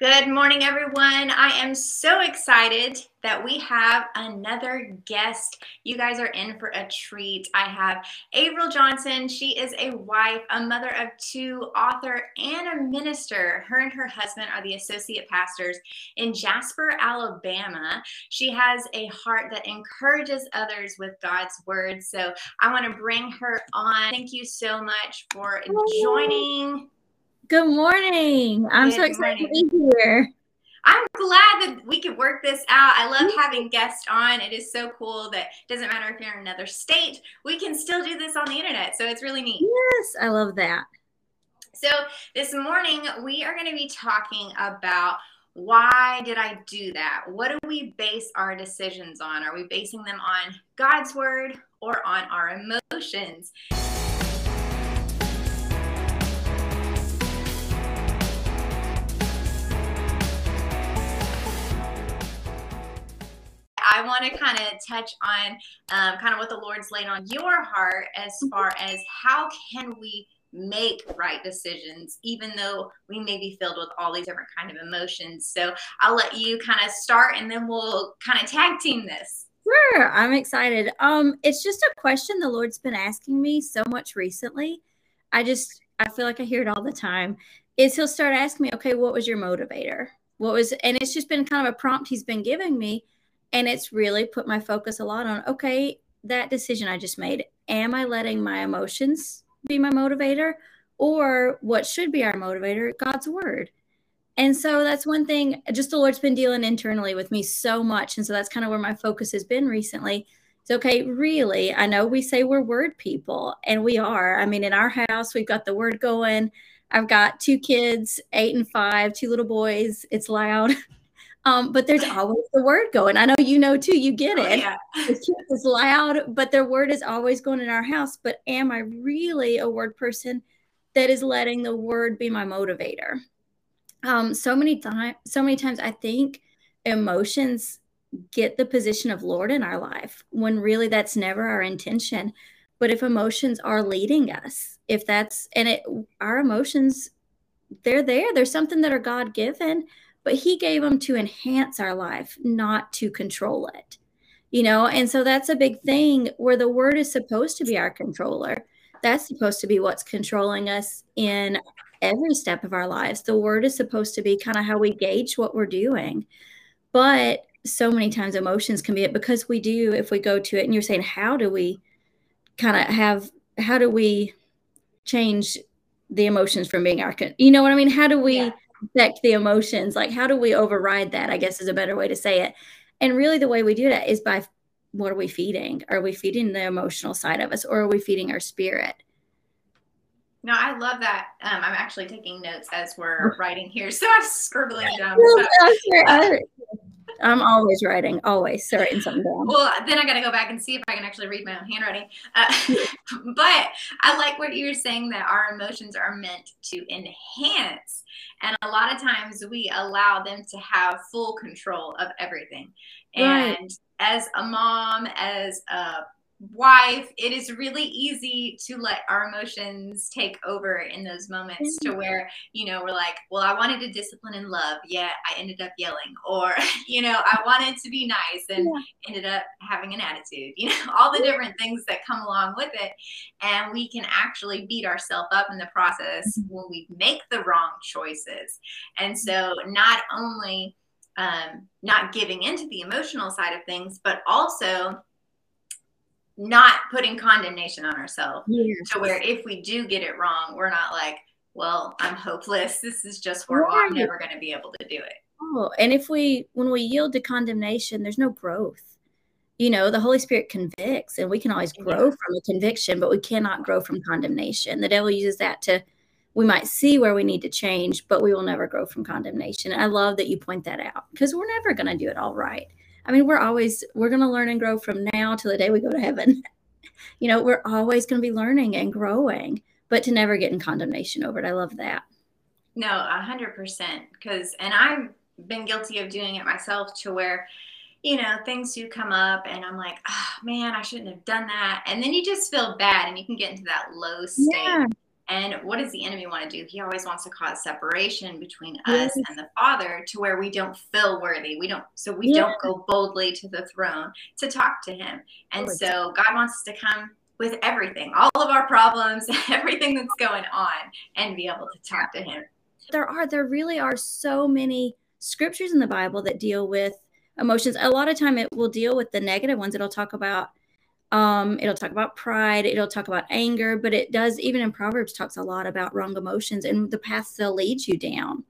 Good morning, everyone. I am so excited that we have another guest. You guys are in for a treat. I have Averill Johnson. She is a wife, a mother of two, author, and a minister. Her and her husband are the associate pastors in Jasper, Alabama. She has a heart that encourages others with God's word. So I want to bring her on. Thank you so much for joining. Good morning. I'm so excited to be here. I'm glad that we could work this out. I love having guests on. It is so cool that it doesn't matter if you're in another state, we can still do this on the internet. So it's really neat. Yes, I love that. So this morning we are going to be talking about why did I do that? What do we base our decisions on? Are we basing them on God's word or on our emotions? I want to kind of touch on what the Lord's laid on your heart as far as how can we make right decisions, even though we may be filled with all these different kind of emotions. So I'll let you kind of start and then we'll kind of tag team this. Sure. I'm excited. It's just a question the Lord's been asking me so much recently. I feel like I hear it all the time. He'll start asking me, okay, what was your motivator? And it's just been kind of a prompt he's been giving me. And it's really put my focus a lot on, okay, that decision I just made, am I letting my emotions be my motivator? Or what should be our motivator? God's word. And so that's one thing, just the Lord's been dealing internally with me so much. And so that's kind of where my focus has been recently. It's okay, really, I know we say we're word people, and we are. I mean, in our house, we've got the word going. I've got two kids, 8 and 5, two little boys. It's loud. But there's always the word going. I know you know, too. You get it. Yeah. It's loud, but their word is always going in our house. But am I really a word person that is letting the word be my motivator? So many times I think emotions get the position of Lord in our life when really that's never our intention. But if emotions are leading us, our emotions, they're there. There's something that are God-given. But he gave them to enhance our life, not to control it, you know? And so that's a big thing where the word is supposed to be our controller. That's supposed to be what's controlling us in every step of our lives. The word is supposed to be kind of how we gauge what we're doing. But so many times emotions can be it because we do, if we go to it and you're saying, how do we change the emotions from being our, you know what I mean? How do we... Yeah. Affect the emotions, like how do we override that, I guess is a better way to say it. And really the way we do that is by what are we feeding? Are we feeding the emotional side of us, or are we feeding our spirit? No, I love that. I'm actually taking notes as we're writing here, so I'm scribbling down. I'm always writing, always writing something down. Well, then I got to go back and see if I can actually read my own handwriting. But I like what you were saying, that our emotions are meant to enhance. And a lot of times we allow them to have full control of everything. Right. And as a mom, as a wife, it is really easy to let our emotions take over in those moments to where, you know, we're like, well, I wanted to discipline and love, yet I ended up yelling, or, you know, I wanted to be nice and ended up having an attitude, you know, all the different things that come along with it. And we can actually beat ourselves up in the process when we make the wrong choices. And so not only not giving into the emotional side of things, but also not putting condemnation on ourselves. Yes. To where if we do get it wrong, we're not like, well, I'm hopeless. This is just horrible. Right. I'm never going to be able to do it. Oh, and when we yield to condemnation, there's no growth. You know, the Holy Spirit convicts, and we can always grow from a conviction, but we cannot grow from condemnation. The devil uses that we might see where we need to change, but we will never grow from condemnation. And I love that you point that out, because we're never going to do it all right. I mean, we're going to learn and grow from now till the day we go to heaven. You know, we're always going to be learning and growing, but to never get in condemnation over it. I love that. No, 100%. And I've been guilty of doing it myself to where, you know, things do come up and I'm like, oh man, I shouldn't have done that. And then you just feel bad and you can get into that low state. Yeah. And what does the enemy want to do? He always wants to cause separation between us and the Father, to where we don't feel worthy. We don't go boldly to the throne to talk to him. And so God wants us to come with everything, all of our problems, everything that's going on, and be able to talk to him. There really are so many scriptures in the Bible that deal with emotions. A lot of time it will deal with the negative ones. It'll talk about pride. It'll talk about anger, but it does, even in Proverbs, talks a lot about wrong emotions and the paths they'll lead you down.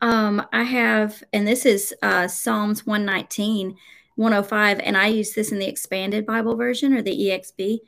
I have, and this is Psalms 119, 105, and I use this in the Expanded Bible Version or the EXV. It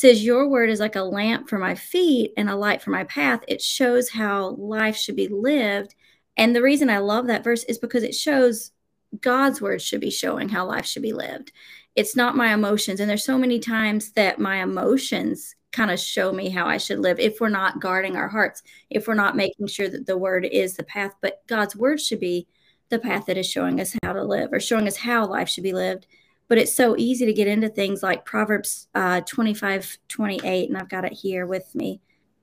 says, "Your word is like a lamp for my feet and a light for my path. It shows how life should be lived." And the reason I love that verse is because it shows God's word should be showing how life should be lived. It's not my emotions. And there's so many times that my emotions kind of show me how I should live if we're not guarding our hearts, if we're not making sure that the word is the path. But God's word should be the path that is showing us how to live, or showing us how life should be lived. But it's so easy to get into things like Proverbs 25:28, and I've got it here with me.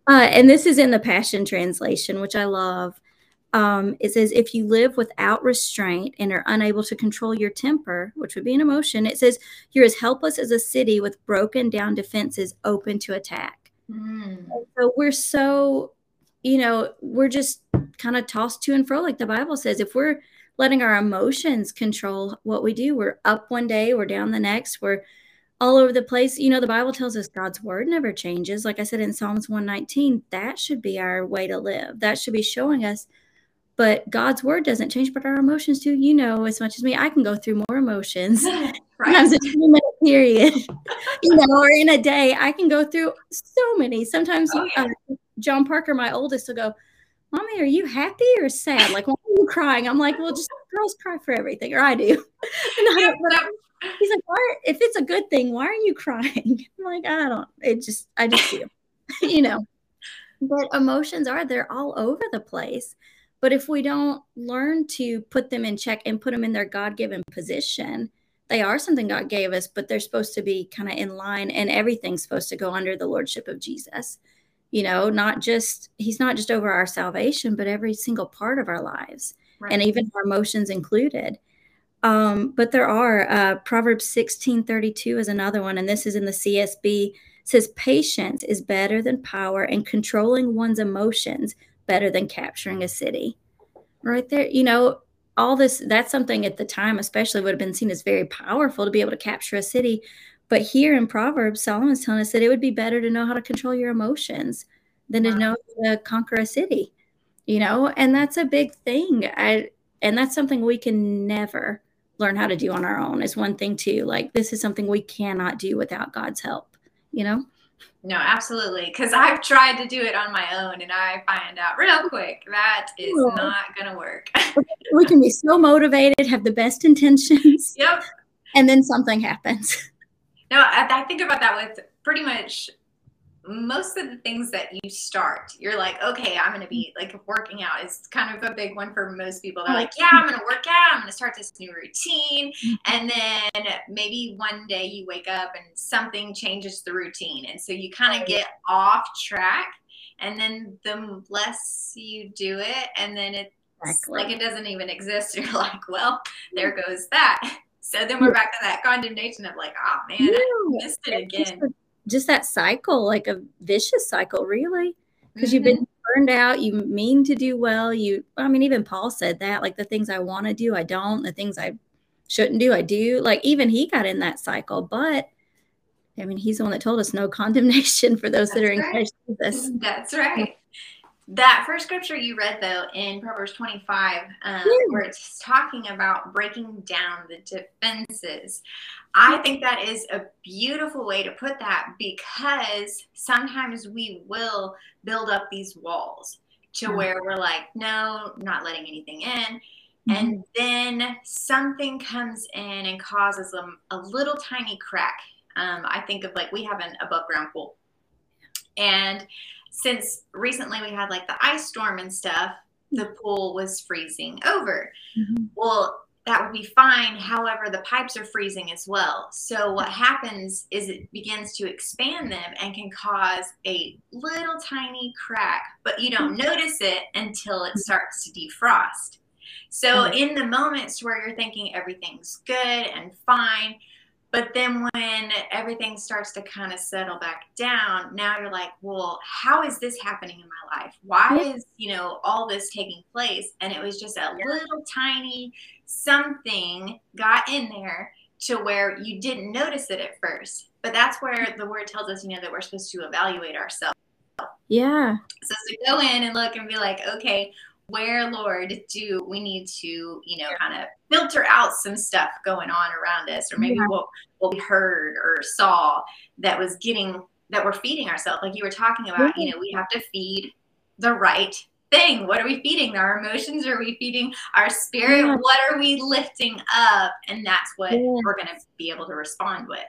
And this is in the Passion Translation, which I love. It says, "If you live without restraint and are unable to control your temper," which would be an emotion, it says, "you're as helpless as a city with broken down defenses, open to attack." Mm. So we're just kind of tossed to and fro. Like the Bible says, if we're letting our emotions control what we do, we're up one day, we're down the next, we're all over the place. You know, the Bible tells us God's word never changes. Like I said, in Psalms 119, that should be our way to live. That should be showing us. But God's word doesn't change, but our emotions do. You know, as much as me, I can go through more emotions. Right. Sometimes a 2-minute period, or in a day, I can go through so many. Sometimes John Parker, my oldest, will go, "Mommy, are you happy or sad? Like, why are you crying?" I'm like, "Well, just girls cry for everything," or I do. He's like, "If it's a good thing, why are you crying?" I'm like, I just do, But emotions they're all over the place. But if we don't learn to put them in check and put them in their God-given position, they are something God gave us, but they're supposed to be kind of in line, and everything's supposed to go under the lordship of Jesus. He's not just over our salvation, but every single part of our lives, right, and even our emotions included. But there are Proverbs 16:32 is another one, and this is in the CSB. It says, "Patience is better than power, and controlling one's emotions better than capturing a city." Right there, all this, that's something at the time especially would have been seen as very powerful, to be able to capture a city. But here in Proverbs, Solomon's telling us that it would be better to know how to control your emotions than to know how to conquer a city, and that's a big thing. And that's something we can never learn how to do on our own. Is one thing too, like this is something we cannot do without God's help, No, absolutely. Because I've tried to do it on my own, and I find out real quick that is not going to work. We can be so motivated, have the best intentions. Yep. And then something happens. No, I think about that with pretty much most of the things that you start. You're like, okay, I'm going to be like working out is kind of a big one for most people. They're like, yeah, I'm going to work out. I'm going to start this new routine. And then maybe one day you wake up and something changes the routine. And so you kind of get off track, and then the less you do it, and then it's like it doesn't even exist. You're like, well, there goes that. So then we're back to that condemnation of like, oh man, I missed it again. Just that cycle, like a vicious cycle, really, because you've been burned out. You mean to do well. Even Paul said that, like the things I want to do, I don't. The things I shouldn't do, I do. Like even he got in that cycle. But I mean, he's the one that told us no condemnation for those that are in Christ Jesus. That's right. That first scripture you read, though, in Proverbs 25, where it's talking about breaking down the defenses, I think that is a beautiful way to put that, because sometimes we will build up these walls to where we're like, no, not letting anything in. And then something comes in and causes them a little tiny crack. I think of like we have an above ground pool. And since recently we had like the ice storm and stuff, the pool was freezing over. Well, that would be fine. However, the pipes are freezing as well. So what happens is it begins to expand them and can cause a little tiny crack, but you don't notice it until it starts to defrost. So in the moments where you're thinking everything's good and fine, but then when everything starts to kind of settle back down, now you're like, well, how is this happening in my life? Why is, you know, all this taking place? And it was just a little tiny something got in there to where you didn't notice it at first. But that's where the word tells us, you know, that we're supposed to evaluate ourselves. Yeah. So to go in and look and be like, okay, where, Lord, do we need to, you know, kind of filter out some stuff going on around us, or maybe what we heard or saw that was getting, that we're feeding ourselves. Like you were talking about, you know, we have to feed the right thing. What are we feeding? Our emotions? Are we feeding our spirit? Yeah. What are we lifting up? And that's what we're going to be able to respond with.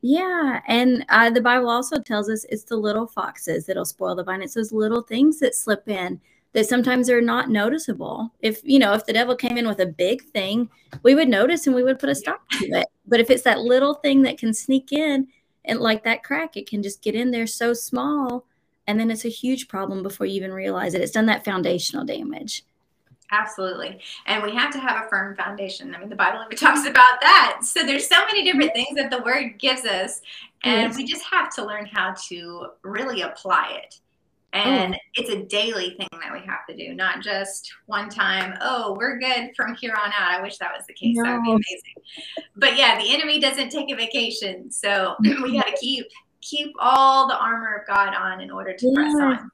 Yeah. And the Bible also tells us it's the little foxes that'll spoil the vine. It's those little things that slip in that sometimes are not noticeable. If, you know, if the devil came in with a big thing, we would notice and we would put a stop to it. But if it's that little thing that can sneak in and like that crack, it can just get in there so small. And then it's a huge problem before you even realize it. It's done that foundational damage. Absolutely. And we have to have a firm foundation. I mean, the Bible even talks about that. So there's so many different things that the word gives us. And we just have to learn how to really apply it. And it's a daily thing that we have to do, not just one time, oh, we're good from here on out. I wish that was the case. That would be amazing. But yeah, the enemy doesn't take a vacation. So we got to keep all the armor of God on in order to press on.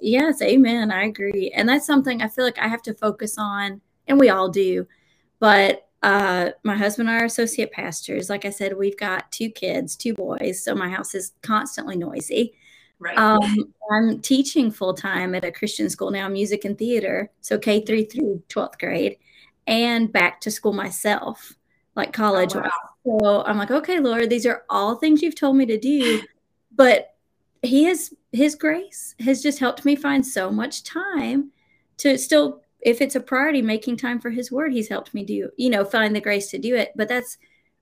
Yes, amen. I agree. And that's something I feel like I have to focus on, and we all do. But my husband and I are associate pastors. Like I said, we've got 2 kids, 2 boys. So my house is constantly noisy. Right. I'm teaching full time at a Christian school now, music and theater. So K-3 through 12th grade and back to school myself, like college. Oh, wow. So I'm like, okay, Lord, these are all things you've told me to do. But his grace has just helped me find so much time to still, if it's a priority, making time for his word, he's helped me do, you know, find the grace to do it. But that's,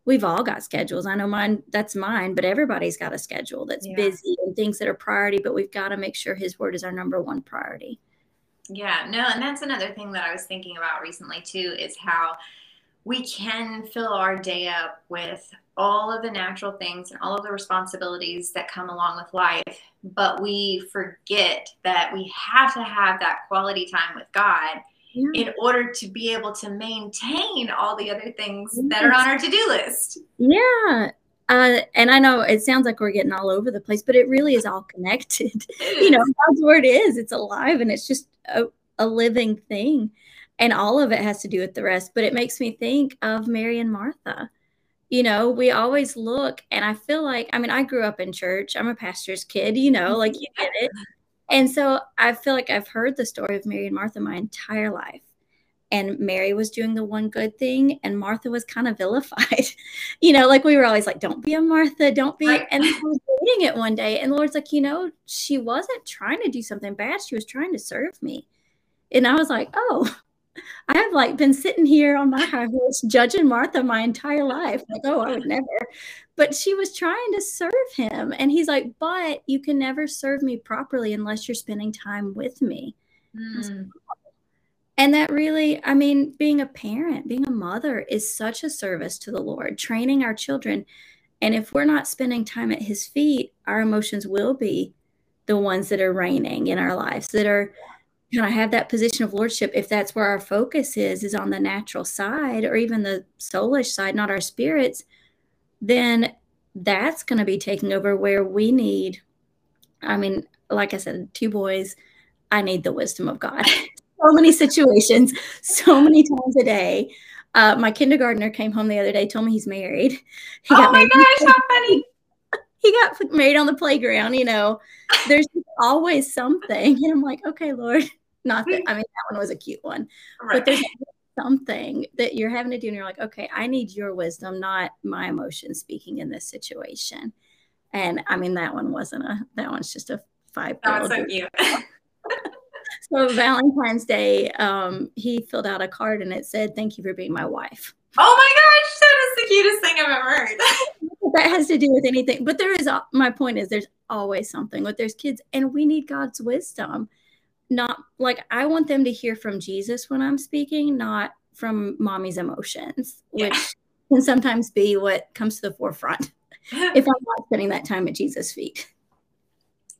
we've all got schedules. I know mine, that's mine, but everybody's got a schedule that's busy and things that are priority, but we've got to make sure his word is our number one priority. Yeah, no. And that's another thing that I was thinking about recently too, is how we can fill our day up with all of the natural things and all of the responsibilities that come along with life, but we forget that we have to have that quality time with God in order to be able to maintain all the other things that are on our to-do list. Yeah. And I know it sounds like we're getting all over the place, but it really is all connected. You know, God's word is, it's alive and it's just a living thing. And all of it has to do with the rest. But it makes me think of Mary and Martha. You know, we always look, and I feel like, I mean, I grew up in church. I'm a pastor's kid, you know, like you get it. And so I feel like I've heard the story of Mary and Martha my entire life. And Mary was doing the one good thing, and Martha was kind of vilified. You know, like we were always like, don't be a Martha, don't be. And I was reading it one day, and the Lord's like, you know, she wasn't trying to do something bad. She was trying to serve me. And I was like, oh, I have like been sitting here on my high horse judging Martha my entire life. Like, oh, I would never. But she was trying to serve him. And he's like, but you can never serve me properly unless you're spending time with me. Mm. And that really, I mean, being a parent, being a mother is such a service to the Lord, training our children. And if we're not spending time at his feet, our emotions will be the ones that are reigning in our lives, that are, can I have that position of lordship if that's where our focus is on the natural side or even the soulish side, not our spirits, then that's going to be taking over where we need. I mean, like I said, 2 boys, I need the wisdom of God. So many situations, so many times a day. My kindergartner came home the other day, told me he's married. He got married. Gosh, how funny. He got married on the playground, you know, there's always something. And I'm like, okay, Lord, not that, I mean, that one was a cute one, but there's something that you're having to do. And you're like, okay, I need your wisdom, not my emotions speaking in this situation. And I mean, that one's just a 5-year-old. That's so cute. for Valentine's Day, he filled out a card and it said, "Thank you for being my wife." Oh my gosh, that is the cutest thing I've ever heard. That has to do with anything, but there is, my point is, there's always something with those kids, and we need God's wisdom. Not like, I want them to hear from Jesus when I'm speaking, not from mommy's emotions, which can sometimes be what comes to the forefront if I'm not spending that time at Jesus' feet.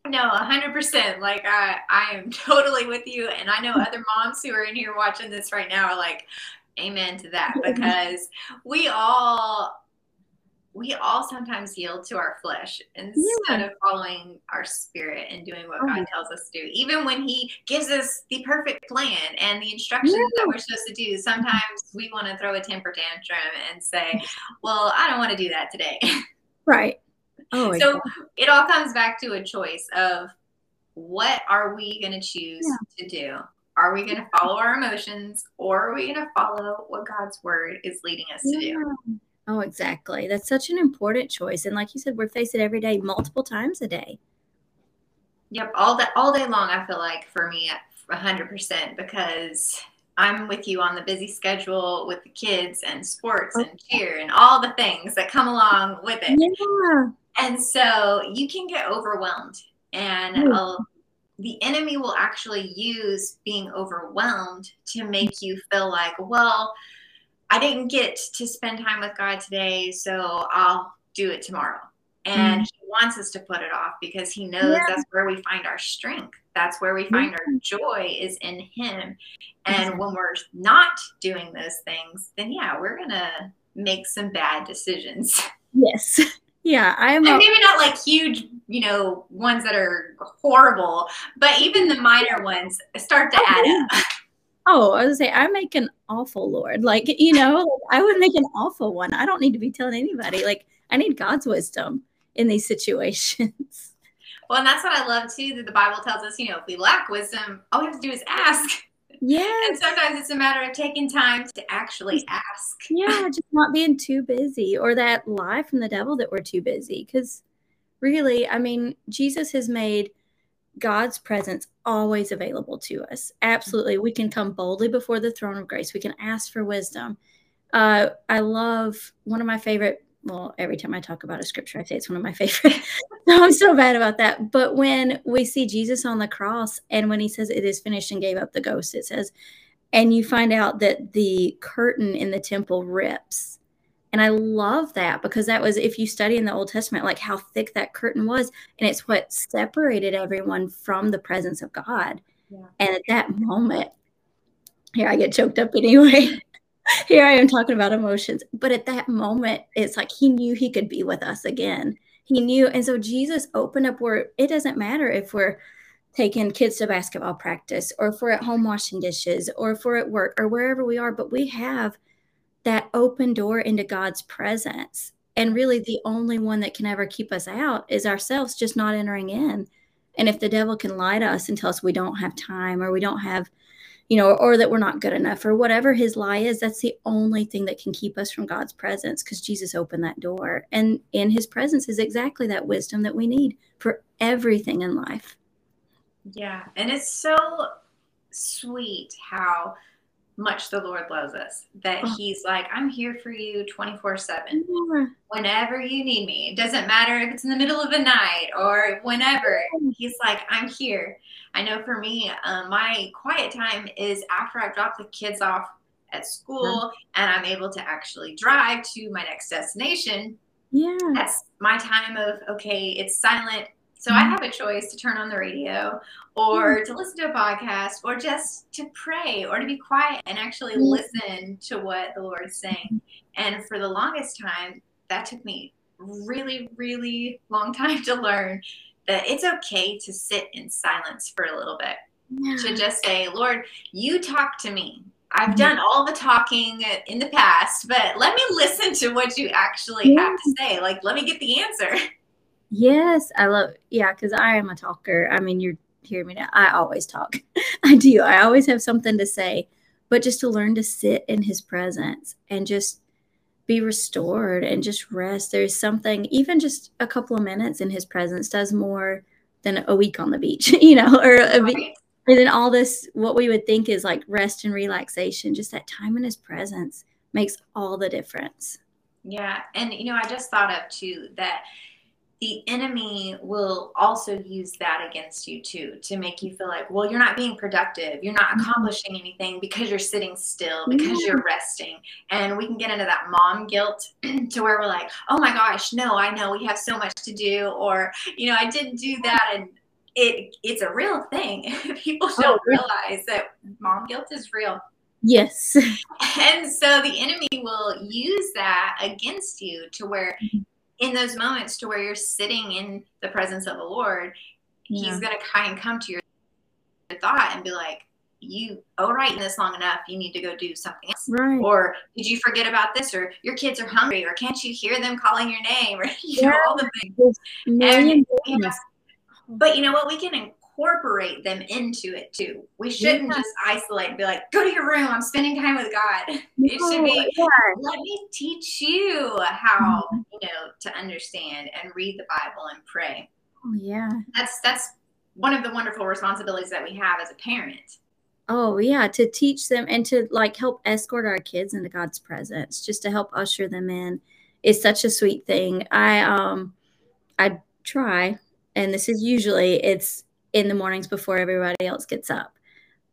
No, 100%. Like, I am totally with you. And I know other moms who are in here watching this right now are like, amen to that, because we all sometimes yield to our flesh instead of following our spirit and doing what God tells us to do. Even when he gives us the perfect plan and the instructions that we're supposed to do, sometimes we want to throw a temper tantrum and say, well, I don't want to do that today. Right. Oh, so it all comes back to a choice of, what are we going to choose to do? Are we going to follow our emotions, or are we going to follow what God's word is leading us to do? Oh, exactly. That's such an important choice. And like you said, we're faced it every day, multiple times a day. Yep. All day long, I feel like, for me, 100%, because I'm with you on the busy schedule with the kids and sports and cheer and all the things that come along with it. Yeah. And so you can get overwhelmed, and the enemy will actually use being overwhelmed to make you feel like, well, I didn't get to spend time with God today, so I'll do it tomorrow. And he wants us to put it off, because he knows that's where we find our strength. That's where we find our joy, is in him. And when we're not doing those things, then we're going to make some bad decisions. Yes. Yeah. And maybe not like huge, ones that are horrible, but even the minor ones start to add up. Oh, I was going to say, I make an awful Lord. Like, I would make an awful one. I don't need to be telling anybody. Like, I need God's wisdom in these situations. Well, and that's what I love, too, that the Bible tells us, if we lack wisdom, all we have to do is ask. Yeah. And sometimes it's a matter of taking time to actually ask. Yeah, just not being too busy, or that lie from the devil that we're too busy. Because really, Jesus has made God's presence always available to us. Absolutely. We can come boldly before the throne of grace. We can ask for wisdom. I love one of my favorite, well, every time I talk about a scripture, I say it's one of my favorite. No, I'm so bad about that. But when we see Jesus on the cross, and when he says, "It is finished," and gave up the ghost, it says, and you find out that the curtain in the temple rips. And I love that, because that was, if you study in the Old Testament, like how thick that curtain was, and it's what separated everyone from the presence of God. Yeah. And at that moment, here I get choked up anyway. Here I am talking about emotions. But at that moment, it's like he knew he could be with us again. He knew. And so Jesus opened up where it doesn't matter if we're taking kids to basketball practice, or if we're at home washing dishes, or if we're at work, or wherever we are, but we have that open door into God's presence. And really the only one that can ever keep us out is ourselves just not entering in. And if the devil can lie to us and tell us we don't have time, or we don't have, or that we're not good enough, or whatever his lie is, that's the only thing that can keep us from God's presence, because Jesus opened that door. And in his presence is exactly that wisdom that we need for everything in life. Yeah. And it's so sweet how much the Lord loves us, that he's like, I'm here for you 24/7, whenever you need me. It doesn't matter if it's in the middle of the night or whenever. He's like, I'm here. I know for me, my quiet time is after I've dropped the kids off at school and I'm able to actually drive to my next destination. Yeah. That's my time of, okay, it's silent. So I have a choice to turn on the radio, or to listen to a podcast, or just to pray, or to be quiet and actually listen to what the Lord's saying. And for the longest time, that took me really, really long time to learn that it's okay to sit in silence for a little bit. Yeah. To just say, Lord, you talk to me. I've done all the talking in the past, but let me listen to what you actually have to say. Like, let me get the answer. Yes, I love it. Yeah, because I am a talker. You're hearing me now. I always talk. I do. I always have something to say. But just to learn to sit in his presence and just be restored and just rest. There's something, even just a couple of minutes in his presence does more than a week on the beach, or a week And then all this, what we would think is like rest and relaxation, just that time in his presence makes all the difference. Yeah. And, you know, I just thought of too, that the enemy will also use that against you too, to make you feel like, well, you're not being productive. You're not accomplishing anything because you're sitting still, because you're resting. And we can get into that mom guilt to where we're like, oh my gosh, no, I know we have so much to do. Or, you know, I didn't do that. And it's a real thing. People don't realize that mom guilt is real. Yes. And so the enemy will use that against you to where in those moments to where you're sitting in the presence of the Lord, he's going to kind of come to your thought and be like, you writing this long enough, you need to go do something else. Right. Or did you forget about this? Or your kids are hungry, or can't you hear them calling your name? Or you know, all the things. And, you know, but you know what? We can incorporate them into it too. We shouldn't just isolate and be like, go to your room, I'm spending time with God. It should be, let me teach you how, you know, to understand and read the Bible and pray. Yeah. That's one of the wonderful responsibilities that we have as a parent. Oh yeah. To teach them and to like help escort our kids into God's presence, just to help usher them in. It's such a sweet thing. I try, and this is usually it's in the mornings before everybody else gets up.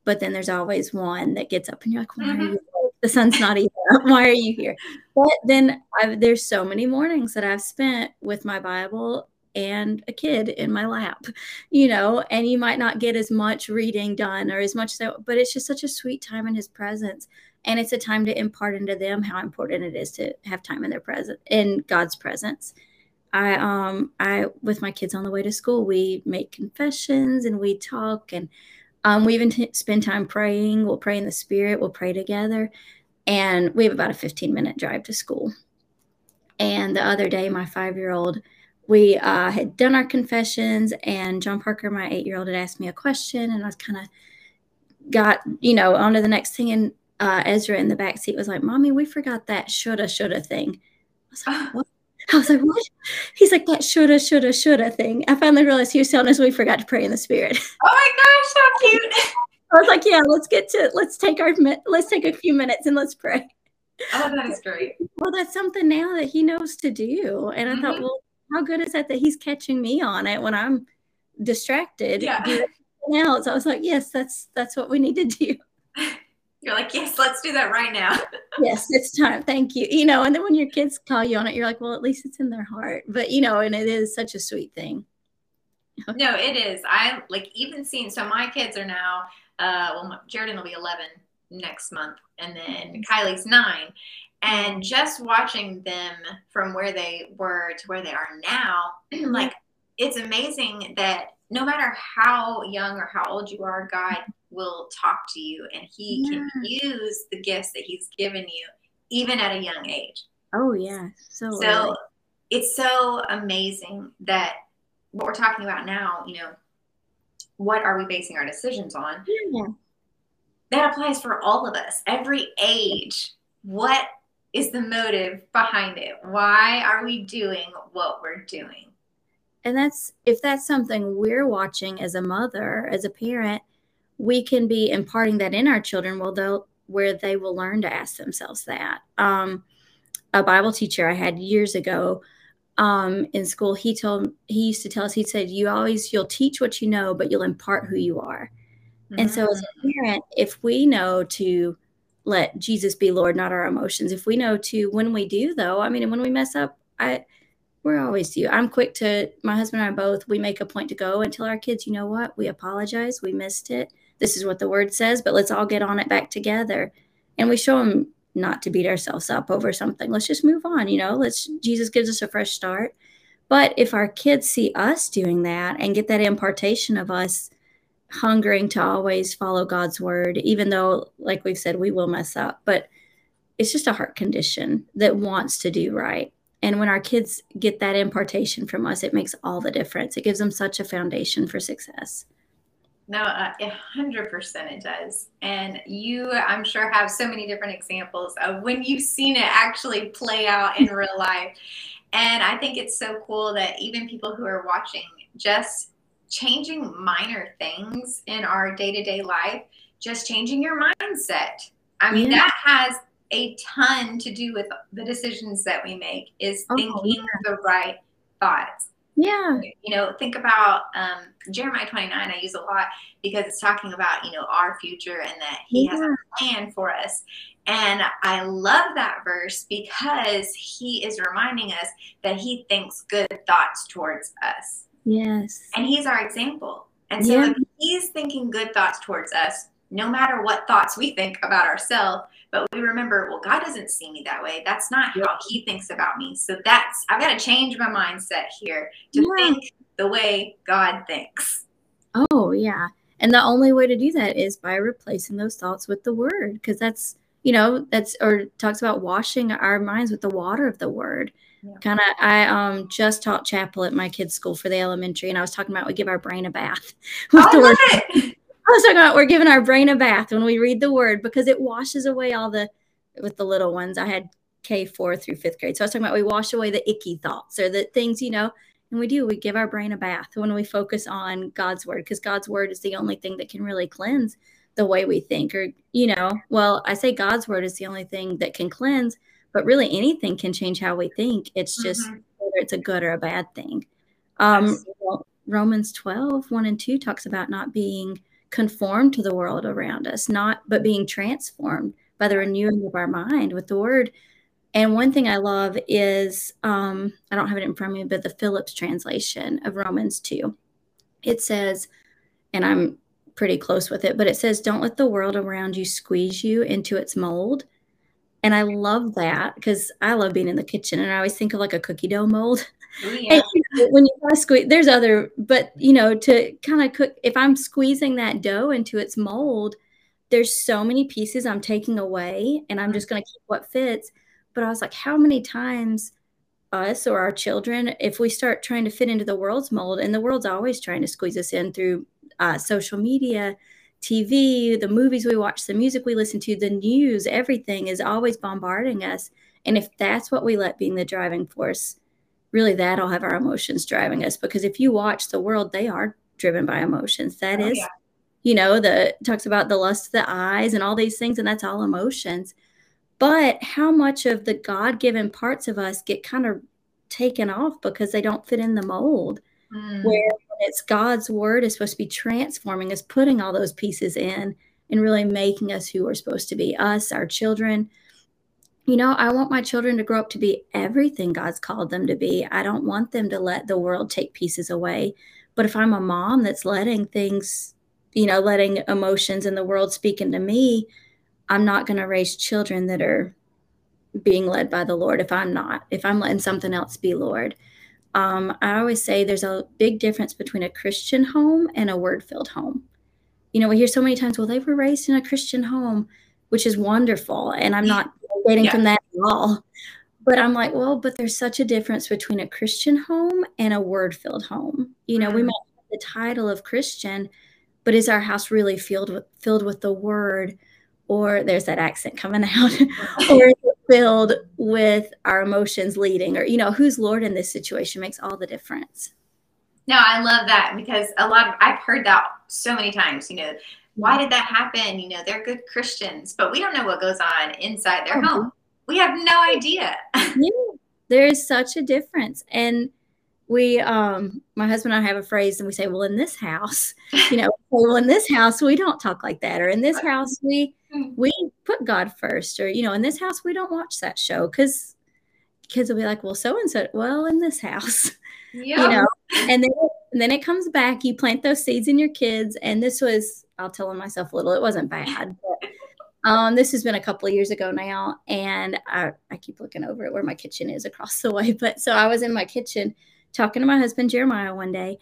But then there's always one that gets up and you're like, why are you here? The sun's not even up. Why are you here? But then there's so many mornings that I've spent with my Bible and a kid in my lap, you know, and you might not get as much reading done or as much so, but it's just such a sweet time in his presence. And it's a time to impart into them how important it is to have time in their presence, in God's presence. I with my kids on the way to school, we make confessions and we talk, and we even spend time praying. We'll pray in the Spirit. We'll pray together. And we have about a 15-minute drive to school. And the other day, my 5-year-old, we had done our confessions, and John Parker, my 8-year-old, had asked me a question, and I kind of got, you know, onto the next thing. And Ezra in the backseat was like, Mommy, we forgot that shoulda thing. I was like, what? I was like, what? He's like, that shoulda thing. I finally realized he was telling us we forgot to pray in the Spirit. Oh my gosh, how cute. I was like, yeah, let's take a few minutes and let's pray. Oh, that is great. Well, that's something now that he knows to do. And I thought, well, how good is that he's catching me on it when I'm distracted. Yeah. Else. I was like, yes, that's what we need to do. You're like, yes, let's do that right now. Yes, it's time. Thank you. You know, and then when your kids call you on it, you're like, well, at least it's in their heart. But, you know, and it is such a sweet thing. No, it is. I like even seeing. So my kids are now, Jordan will be 11 next month. And then Kylie's 9. And just watching them from where they were to where they are now, like it's amazing that no matter how young or how old you are, God will talk to you, and he can use the gifts that he's given you even at a young age. Oh yeah. So it's so amazing that what we're talking about now, you know, what are we basing our decisions on? Yeah. That applies for all of us, every age. What is the motive behind it? Why are we doing what we're doing? And if that's something we're watching as a mother, as a parent, we can be imparting that in our children where they will learn to ask themselves that. A Bible teacher I had years ago in school, he used to tell us, he said, you'll teach what you know, but you'll impart who you are. Mm-hmm. And so as a parent, if we know to let Jesus be Lord, not our emotions, if we know to, when we do though, I mean, when we mess up, we're always you. I'm quick to, my husband and I both, we make a point to go and tell our kids, you know what, we apologize, we missed it. This is what the word says, but let's all get on it back together. And we show them not to beat ourselves up over something. Let's just move on. You know, Jesus gives us a fresh start. But if our kids see us doing that and get that impartation of us hungering to always follow God's word, even though, like we've said, we will mess up, but it's just a heart condition that wants to do right. And when our kids get that impartation from us, it makes all the difference. It gives them such a foundation for success. No, 100% it does. And you, I'm sure, have so many different examples of when you've seen it actually play out in real life. And I think it's so cool that even people who are watching, just changing minor things in our day-to-day life, just changing your mindset. I mean, that has a ton to do with the decisions that we make, is thinking the right thoughts. Yeah. You know, think about Jeremiah 29, I use a lot because it's talking about, you know, our future and that he has a plan for us. And I love that verse because he is reminding us that he thinks good thoughts towards us. Yes. And he's our example. And so if he's thinking good thoughts towards us, no matter what thoughts we think about ourselves, but we remember, well, God doesn't see me that way. That's not how he thinks about me. So that's, I've got to change my mindset here to think the way God thinks. Oh, yeah. And the only way to do that is by replacing those thoughts with the word. Because that's, you know, that's, or talks about washing our minds with the water of the word. Yeah. Kind of, I just taught chapel at my kids' school for the elementary, and I was talking about we give our brain a bath. I was talking about we're giving our brain a bath when we read the word, because it washes away all the, with the little ones, I had K4 through fifth grade. So I was talking about we wash away the icky thoughts or the things, you know, and we do, we give our brain a bath when we focus on God's word, because God's word is the only thing that can really cleanse the way we think. Or, you know, well, I say God's word is the only thing that can cleanse, but really anything can change how we think. It's just whether it's a good or a bad thing. Romans 12:1-2 talks about not being conformed to the world around us, but being transformed by the renewing of our mind with the word. And one thing I love is, I don't have it in front of me, but the Phillips translation of Romans 2, it says, and I'm pretty close with it, but it says, don't let the world around you squeeze you into its mold. And I love that because I love being in the kitchen, and I always think of like a cookie dough mold. Yeah. And when you kind of squeeze, there's other, but you know, to kind of cook, if I'm squeezing that dough into its mold, there's so many pieces I'm taking away, and I'm just going to keep what fits. But I was like, how many times us or our children, if we start trying to fit into the world's mold, and the world's always trying to squeeze us in through social media, TV, the movies we watch, the music we listen to, the news, everything is always bombarding us. And if that's what we let being the driving force, really that'll have our emotions driving us. Because if you watch the world, they are driven by emotions. That is, you know, the talks about the lust of the eyes and all these things, and that's all emotions. But how much of the God-given parts of us get kind of taken off because they don't fit in the mold? Where it's God's word is supposed to be transforming us, putting all those pieces in and really making us who we're supposed to be, us, our children. You know, I want my children to grow up to be everything God's called them to be. I don't want them to let the world take pieces away. But if I'm a mom that's letting things, you know, letting emotions in the world speak into me, I'm not going to raise children that are being led by the Lord if I'm letting something else be Lord. I always say there's a big difference between a Christian home and a word-filled home. You know, we hear so many times, well, they were raised in a Christian home, which is wonderful. And I'm not getting from that at all. But I'm like, well, but there's such a difference between a Christian home and a word-filled home. You know, we might have the title of Christian, but is our house really filled with the word? Or there's that accent coming out. Or filled with our emotions leading, or, you know, who's Lord in this situation makes all the difference. No, I love that, because I've heard that so many times, you know, why did that happen? You know, they're good Christians, but we don't know what goes on inside their home. We have no idea. There is such a difference. And we, my husband and I have a phrase, and we say, well, in this house, you know, well, in this house, we don't talk like that. Or in this house, we put God first, or, you know, in this house, we don't watch that show, because kids will be like, well, so-and-so, well, in this house, you know, and then it comes back, you plant those seeds in your kids. And this was, I'll tell myself a little, it wasn't bad, but this has been a couple of years ago now. And I keep looking over at where my kitchen is across the way. But so I was in my kitchen talking to my husband, Jeremiah, one day,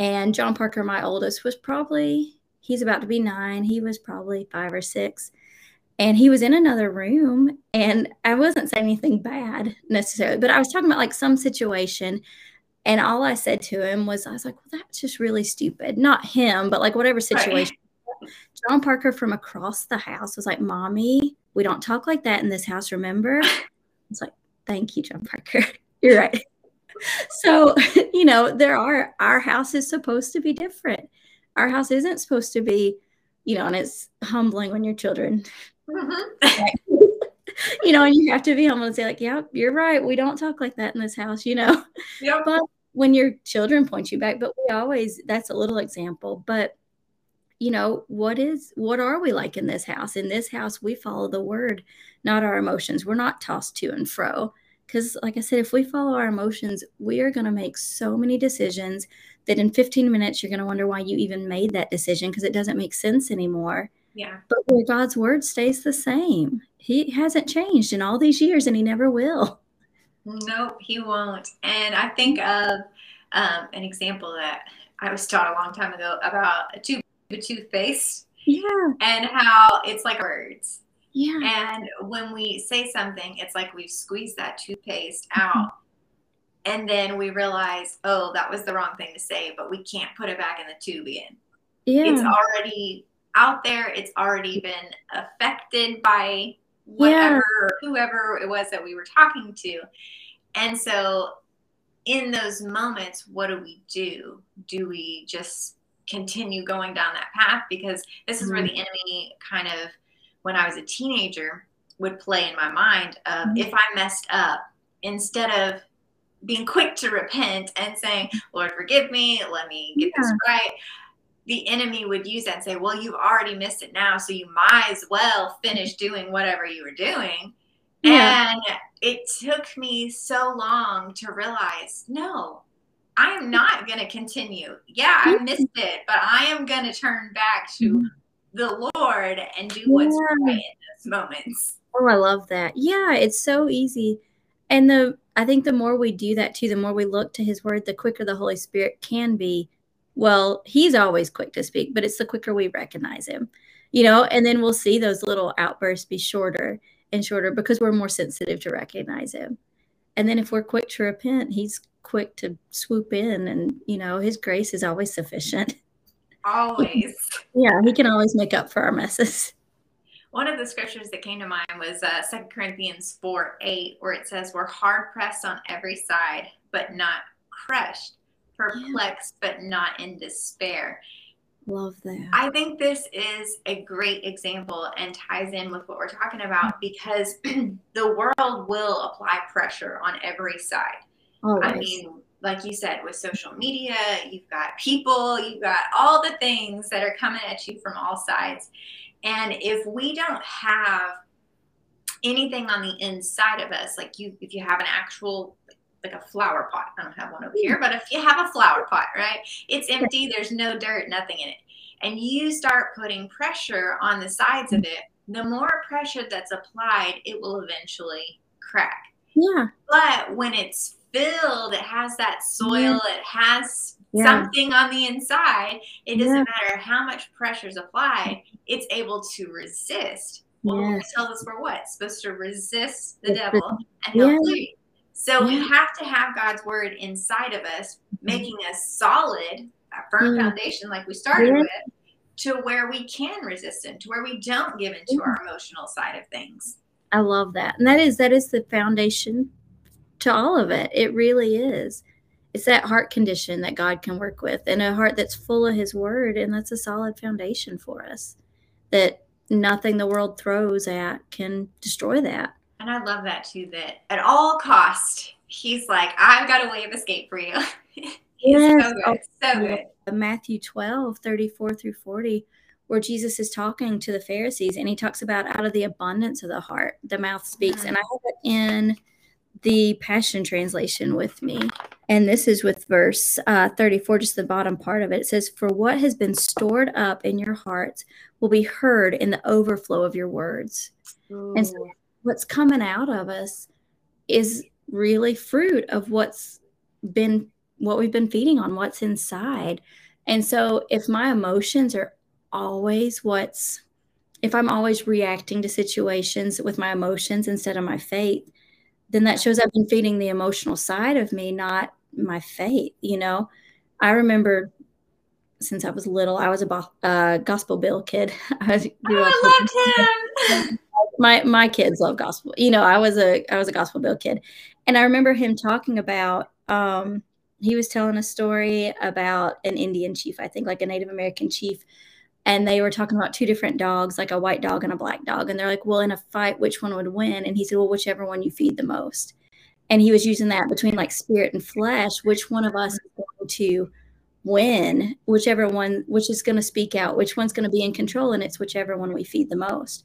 and John Parker, my oldest, was probably, he's about to be 9. He was probably 5 or 6. And he was in another room. And I wasn't saying anything bad necessarily, but I was talking about like some situation. And all I said to him was, I was like, well, that's just really stupid. Not him, but like whatever situation. Right. John Parker from across the house was like, Mommy, we don't talk like that in this house, remember? It's like, thank you, John Parker. You're right. So, you know, our house is supposed to be different. Our house isn't supposed to be, you know, and it's humbling when your children, mm-hmm. you know, and you have to be humble and say like, yeah, you're right. We don't talk like that in this house, you know, yep. But when your children point you back, but we always, that's a little example, but you know, what are we like in this house? In this house, we follow the word, not our emotions. We're not tossed to and fro. Because like I said, if we follow our emotions, we are going to make so many decisions that in 15 minutes, you're going to wonder why you even made that decision because it doesn't make sense anymore. Yeah. But where God's word stays the same. He hasn't changed in all these years and he never will. Nope, he won't. And I think of an example that I was taught a long time ago about a tube of toothpaste. Yeah. And how it's like words. Yeah. And when we say something, it's like we've squeezed that toothpaste out. And then we realize, oh, that was the wrong thing to say, but we can't put it back in the tube again. Yeah. It's already out there. It's already been affected by whatever, yeah. whoever it was that we were talking to. And so in those moments, what do we do? Do we just continue going down that path? Because this mm-hmm. is where the enemy kind of, when I was a teenager, would play in my mind of if I messed up, instead of being quick to repent and saying, Lord, forgive me, let me get this right, the enemy would use that and say, well, you've already missed it now, so you might as well finish doing whatever you were doing. Yeah. And it took me so long to realize, no, I'm not going to continue. Yeah, I missed it, but I am going to turn back to the Lord and do what's right in those moments. Oh, I love that. Yeah, it's so easy. And I think the more we do that too, the more we look to his word, the quicker the Holy Spirit can be. Well, he's always quick to speak, but it's the quicker we recognize him, you know, and then we'll see those little outbursts be shorter and shorter because we're more sensitive to recognize him. And then if we're quick to repent, he's quick to swoop in and, you know, his grace is always sufficient. Always. Yeah, he can always make up for our messes. One of the scriptures that came to mind was 2 Corinthians 4:8, where it says, we're hard pressed on every side, but not crushed, perplexed, but not in despair. Love that. I think this is a great example and ties in with what we're talking about because the world will apply pressure on every side. Always. I mean, like you said, with social media, you've got people, you've got all the things that are coming at you from all sides. And if we don't have anything on the inside of us, like if you have an actual, like a flower pot, I don't have one over here, but if you have a flower pot, right, it's empty, there's no dirt, nothing in it. And you start putting pressure on the sides of it, the more pressure that's applied, it will eventually crack. Yeah. But when it's filled, it has that soil, it has something on the inside, it doesn't matter how much pressure is applied, it's able to resist. Well, it tells us we're what? Supposed to resist the devil and he'll flee. So we have to have God's word inside of us, making us solid, a firm foundation like we started with, to where we can resist him, to where we don't give into our emotional side of things. I love that. And that is the foundation to all of it. It really is. It's that heart condition that God can work with and a heart that's full of his word. And that's a solid foundation for us that nothing the world throws at can destroy that. And I love that too, that at all costs, he's like, I've got a way of escape for you. It's so good. So good. Matthew 12:34-40, where Jesus is talking to the Pharisees and he talks about out of the abundance of the heart, the mouth speaks. And I have it in the Passion Translation with me. And this is with verse 34, just the bottom part of it. It says, for what has been stored up in your hearts will be heard in the overflow of your words. Ooh. And so what's coming out of us is really fruit of what we've been feeding on, what's inside. And so if my emotions are always if I'm always reacting to situations with my emotions instead of my faith, then that shows I've been feeding the emotional side of me, not my faith. You know, I remember since I was little, I was a Gospel Bill kid. I loved him. My kids love gospel. You know, I was a Gospel Bill kid. And I remember him talking about he was telling a story about an Indian chief, I think, like a Native American chief. And they were talking about two different dogs, like a white dog and a black dog. And they're like, well, in a fight, which one would win? And he said, well, whichever one you feed the most. And he was using that between like spirit and flesh, which one of us is going to win, whichever one, which is going to speak out, which one's going to be in control. And it's whichever one we feed the most.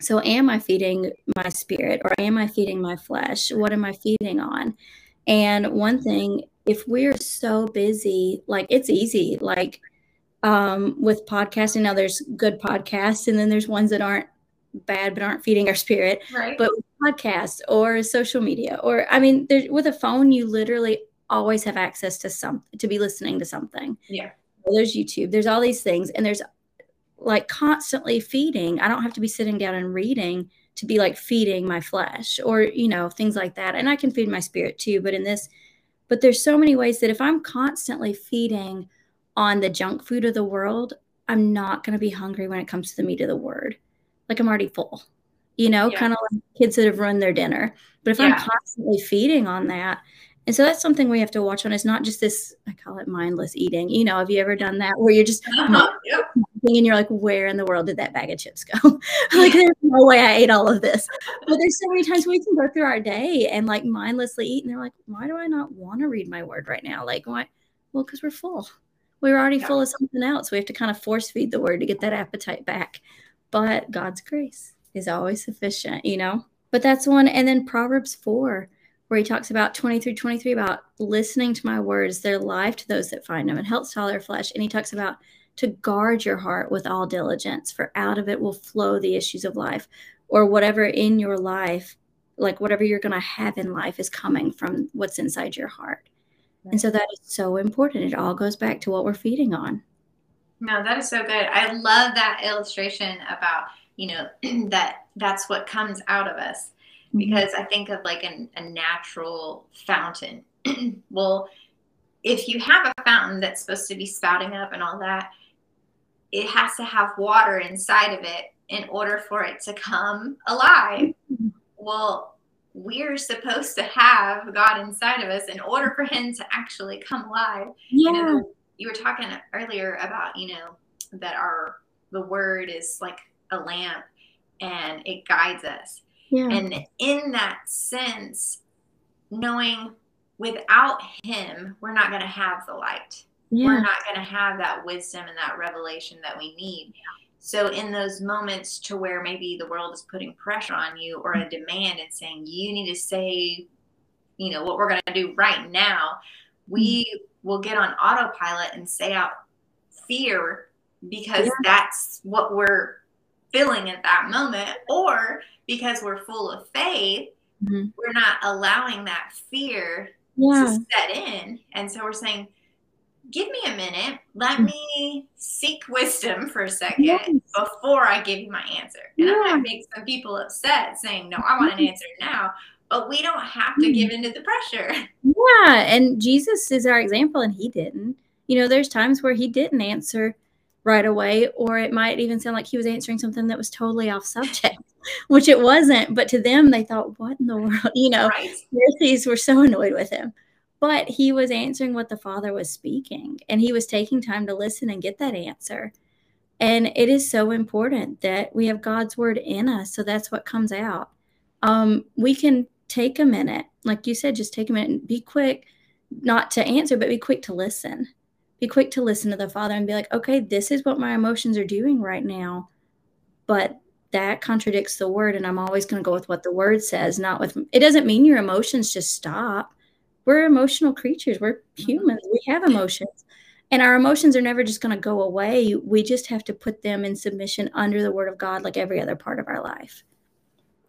So am I feeding my spirit or am I feeding my flesh? What am I feeding on? And one thing, if we're so busy, like it's easy, like with podcasts, you know, there's good podcasts and then there's ones that aren't bad, but aren't feeding our spirit, right. But with podcasts or social media, or I mean, with a phone, you literally always have access to something, to be listening to something. Yeah. There's YouTube, there's all these things. And there's like constantly feeding. I don't have to be sitting down and reading to be like feeding my flesh or, you know, things like that. And I can feed my spirit too, but there's so many ways that if I'm constantly feeding on the junk food of the world, I'm not going to be hungry when it comes to the meat of the word. Like I'm already full, you know, yeah. Kind of like kids that have ruined their dinner. But if yeah. I'm constantly feeding on that, and so that's something we have to watch on. It's not just this, I call it mindless eating. You know, have you ever done that where you're just yeah. and you're like, where in the world did that bag of chips go? Like, there's no way I ate all of this. But there's so many times we can go through our day and like mindlessly eat. And they're like, why do I not want to read my word right now? Like, why? Well, because we're full. We were already yeah. full of something else. We have to kind of force feed the word to get that appetite back. But God's grace is always sufficient, you know? But that's one. And then Proverbs 4, where he talks about 20 through 23, about listening to my words, their life to those that find them, and health to all their flesh. And he talks about to guard your heart with all diligence, for out of it will flow the issues of life, or whatever in your life, like whatever you're going to have in life is coming from what's inside your heart. And so that is so important. It all goes back to what we're feeding on. No, that is so good. I love that illustration about, you know, that's what comes out of us. Mm-hmm. Because I think of like a natural fountain. Well, if you have a fountain that's supposed to be spouting up and all that, it has to have water inside of it in order for it to come alive. Mm-hmm. Well, we're supposed to have God inside of us in order for him to actually come alive. Yeah. You know, you were talking earlier about, you know, that the word is like a lamp and it guides us. Yeah. And in that sense, knowing without him, we're not going to have the light. Yeah. We're not going to have that wisdom and that revelation that we need. So in those moments to where maybe the world is putting pressure on you or a demand and saying, you need to say, you know, what we're going to do right now, we will get on autopilot and say out fear because yeah. that's what we're feeling at that moment. Or because we're full of faith, mm-hmm. we're not allowing that fear yeah. to set in. And so we're saying, give me a minute. Let me seek wisdom for a second yes. before I give you my answer. And yeah. I'm going to make some people upset saying, no, I want an answer now. But we don't have to give into the pressure. Yeah. And Jesus is our example, and he didn't. You know, there's times where he didn't answer right away, or it might even sound like he was answering something that was totally off subject, which it wasn't. But to them, they thought, what in the world? You know, right. Pharisees were so annoyed with him. But he was answering what the Father was speaking, and he was taking time to listen and get that answer. And it is so important that we have God's word in us. So that's what comes out. We can take a minute, like you said, just take a minute and be quick, not to answer, but be quick to listen. Be quick to listen to the Father and be like, okay, this is what my emotions are doing right now. But that contradicts the word. And I'm always going to go with what the word says, not with, it doesn't mean your emotions just stop. We're emotional creatures. We're humans. We have emotions, and our emotions are never just going to go away. We just have to put them in submission under the word of God, like every other part of our life.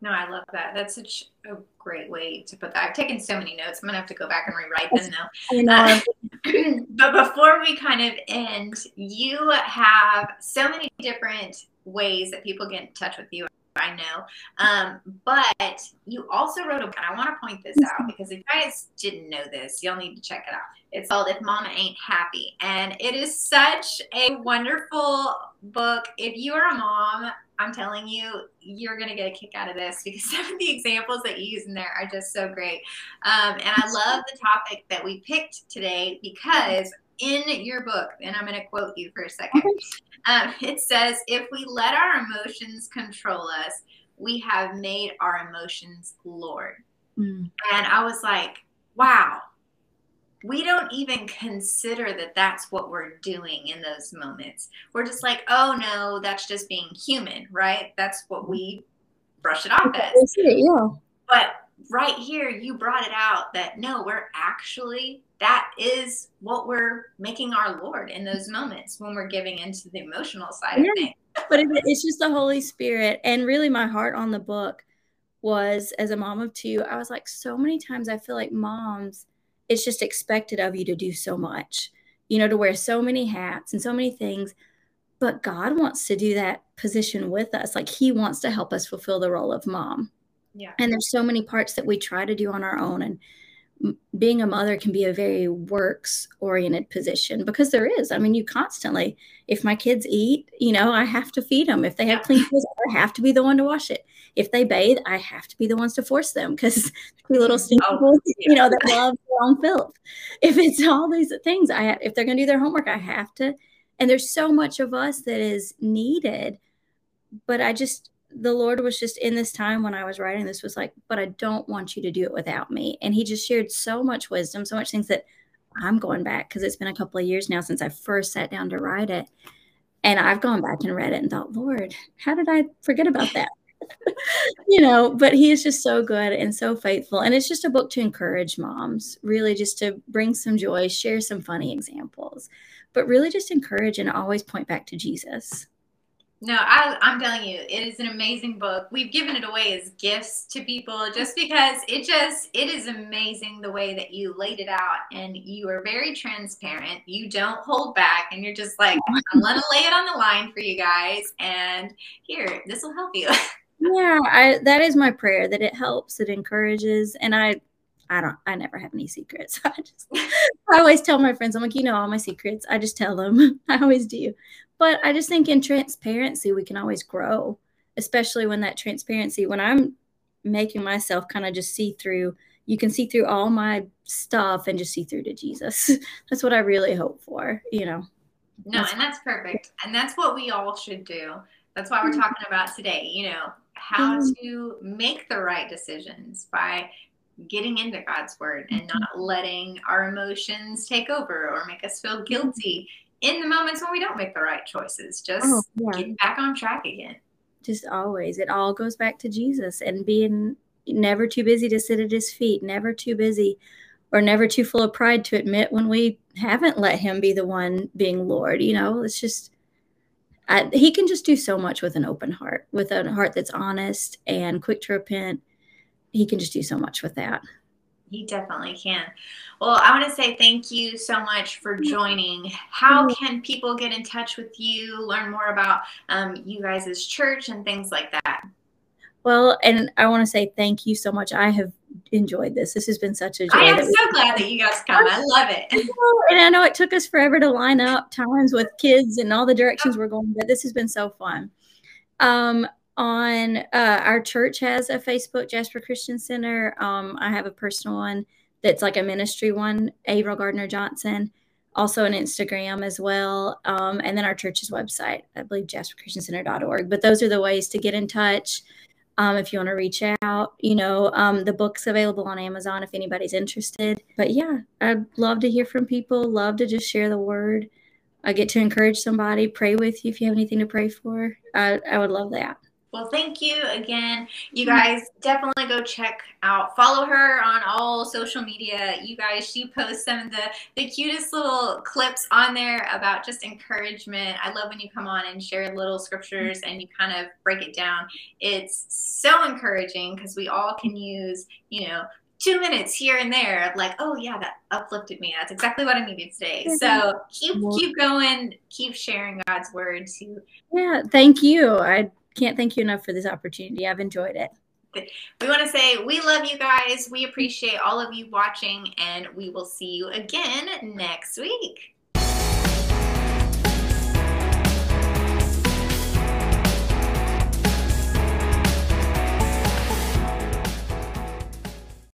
No, I love that. That's such a great way to put that. I've taken so many notes. I'm going to have to go back and rewrite them now. But before we kind of end, you have so many different ways that people get in touch with you. I know. But you also wrote a book. I want to point this out because if you guys didn't know this, you'll need to check it out. It's called If Mama Ain't Happy. And it is such a wonderful book. If you are a mom, I'm telling you, you're going to get a kick out of this because some of the examples that you use in there are just so great. And I love the topic that we picked today because in your book, and I'm going to quote you for a second, it says, if we let our emotions control us, we have made our emotions Lord. Mm. And I was like, wow, we don't even consider that that's what we're doing in those moments. We're just like, oh no, that's just being human, right? That's what we brush it off as. Yeah. But right here, you brought it out that no, we're actually, that is what we're making our Lord in those moments when we're giving into the emotional side of things. But it's just the Holy Spirit. And really my heart on the book was, as a mom of two, I was like, so many times I feel like moms, it's just expected of you to do so much, you know, to wear so many hats and so many things. But God wants to do that position with us. Like he wants to help us fulfill the role of mom. Yeah. And there's so many parts that we try to do on our own. And being a mother can be a very works oriented position because there is, I mean, you constantly, if my kids eat, you know, I have to feed them. If they have clean clothes, I have to be the one to wash it. If they bathe, I have to be the ones to force them because the little stinky boys, you know, that love their own filth. If it's all these things, if they're going to do their homework, I have to. And there's so much of us that is needed. But the Lord was just in this time when I was writing this was like, but I don't want you to do it without me. And he just shared so much wisdom, so much things that I'm going back because it's been a couple of years now since I first sat down to write it. And I've gone back and read it and thought, Lord, how did I forget about that? You know, but he is just so good and so faithful. And it's just a book to encourage moms, really just to bring some joy, share some funny examples, but really just encourage and always point back to Jesus. No, I'm telling you, it is an amazing book. We've given it away as gifts to people just because it is amazing the way that you laid it out, and you are very transparent. You don't hold back, and you're just like, I'm going to lay it on the line for you guys, and here, this will help you. Yeah, that is my prayer, that it helps, it encourages, and I never have any secrets. I always tell my friends, I'm like, you know all my secrets. I just tell them. I always do. But I just think in transparency, we can always grow, especially when that transparency, when I'm making myself kind of just see through, you can see through all my stuff and just see through to Jesus. That's what I really hope for, you know. No, and that's perfect. And that's what we all should do. That's why we're talking about today, you know, how to make the right decisions by getting into God's word and not letting our emotions take over or make us feel guilty in the moments when we don't make the right choices. Just getting back on track again. Just always. It all goes back to Jesus and being never too busy to sit at his feet, never too busy or never too full of pride to admit when we haven't let him be the one being Lord. You know, it's just... he can just do so much with an open heart, with a heart that's honest and quick to repent. He can just do so much with that. He definitely can. Well, I want to say thank you so much for joining. How can people get in touch with you, learn more about you guys' church and things like that? Well, and I want to say thank you so much. I have enjoyed this. This has been such a joy. I am so glad that you guys come. I love it. And I know it took us forever to line up times with kids and all the directions we're going, but this has been so fun. Our church has a Facebook, Jasper Christian Center. I have a personal one that's like a ministry one, Averill Gardner Johnson, also an Instagram as well. And then our church's website, I believe jasperchristiancenter.org. But those are the ways to get in touch. If you want to reach out, you know, the book's available on Amazon if anybody's interested. But yeah, I'd love to hear from people, love to just share the word. I get to encourage somebody, pray with you if you have anything to pray for. I would love that. Well, thank you again. You guys definitely go check out, follow her on all social media. You guys, she posts some of the cutest little clips on there about just encouragement. I love when you come on and share little scriptures and you kind of break it down. It's so encouraging because we all can use, you know, 2 minutes here and there of like, oh yeah, that uplifted me. That's exactly what I needed today. So keep going, keep sharing God's word too. Yeah, thank you. I can't thank you enough for this opportunity. I've enjoyed it. We want to say we love you guys. We appreciate all of you watching, and we will see you again next week.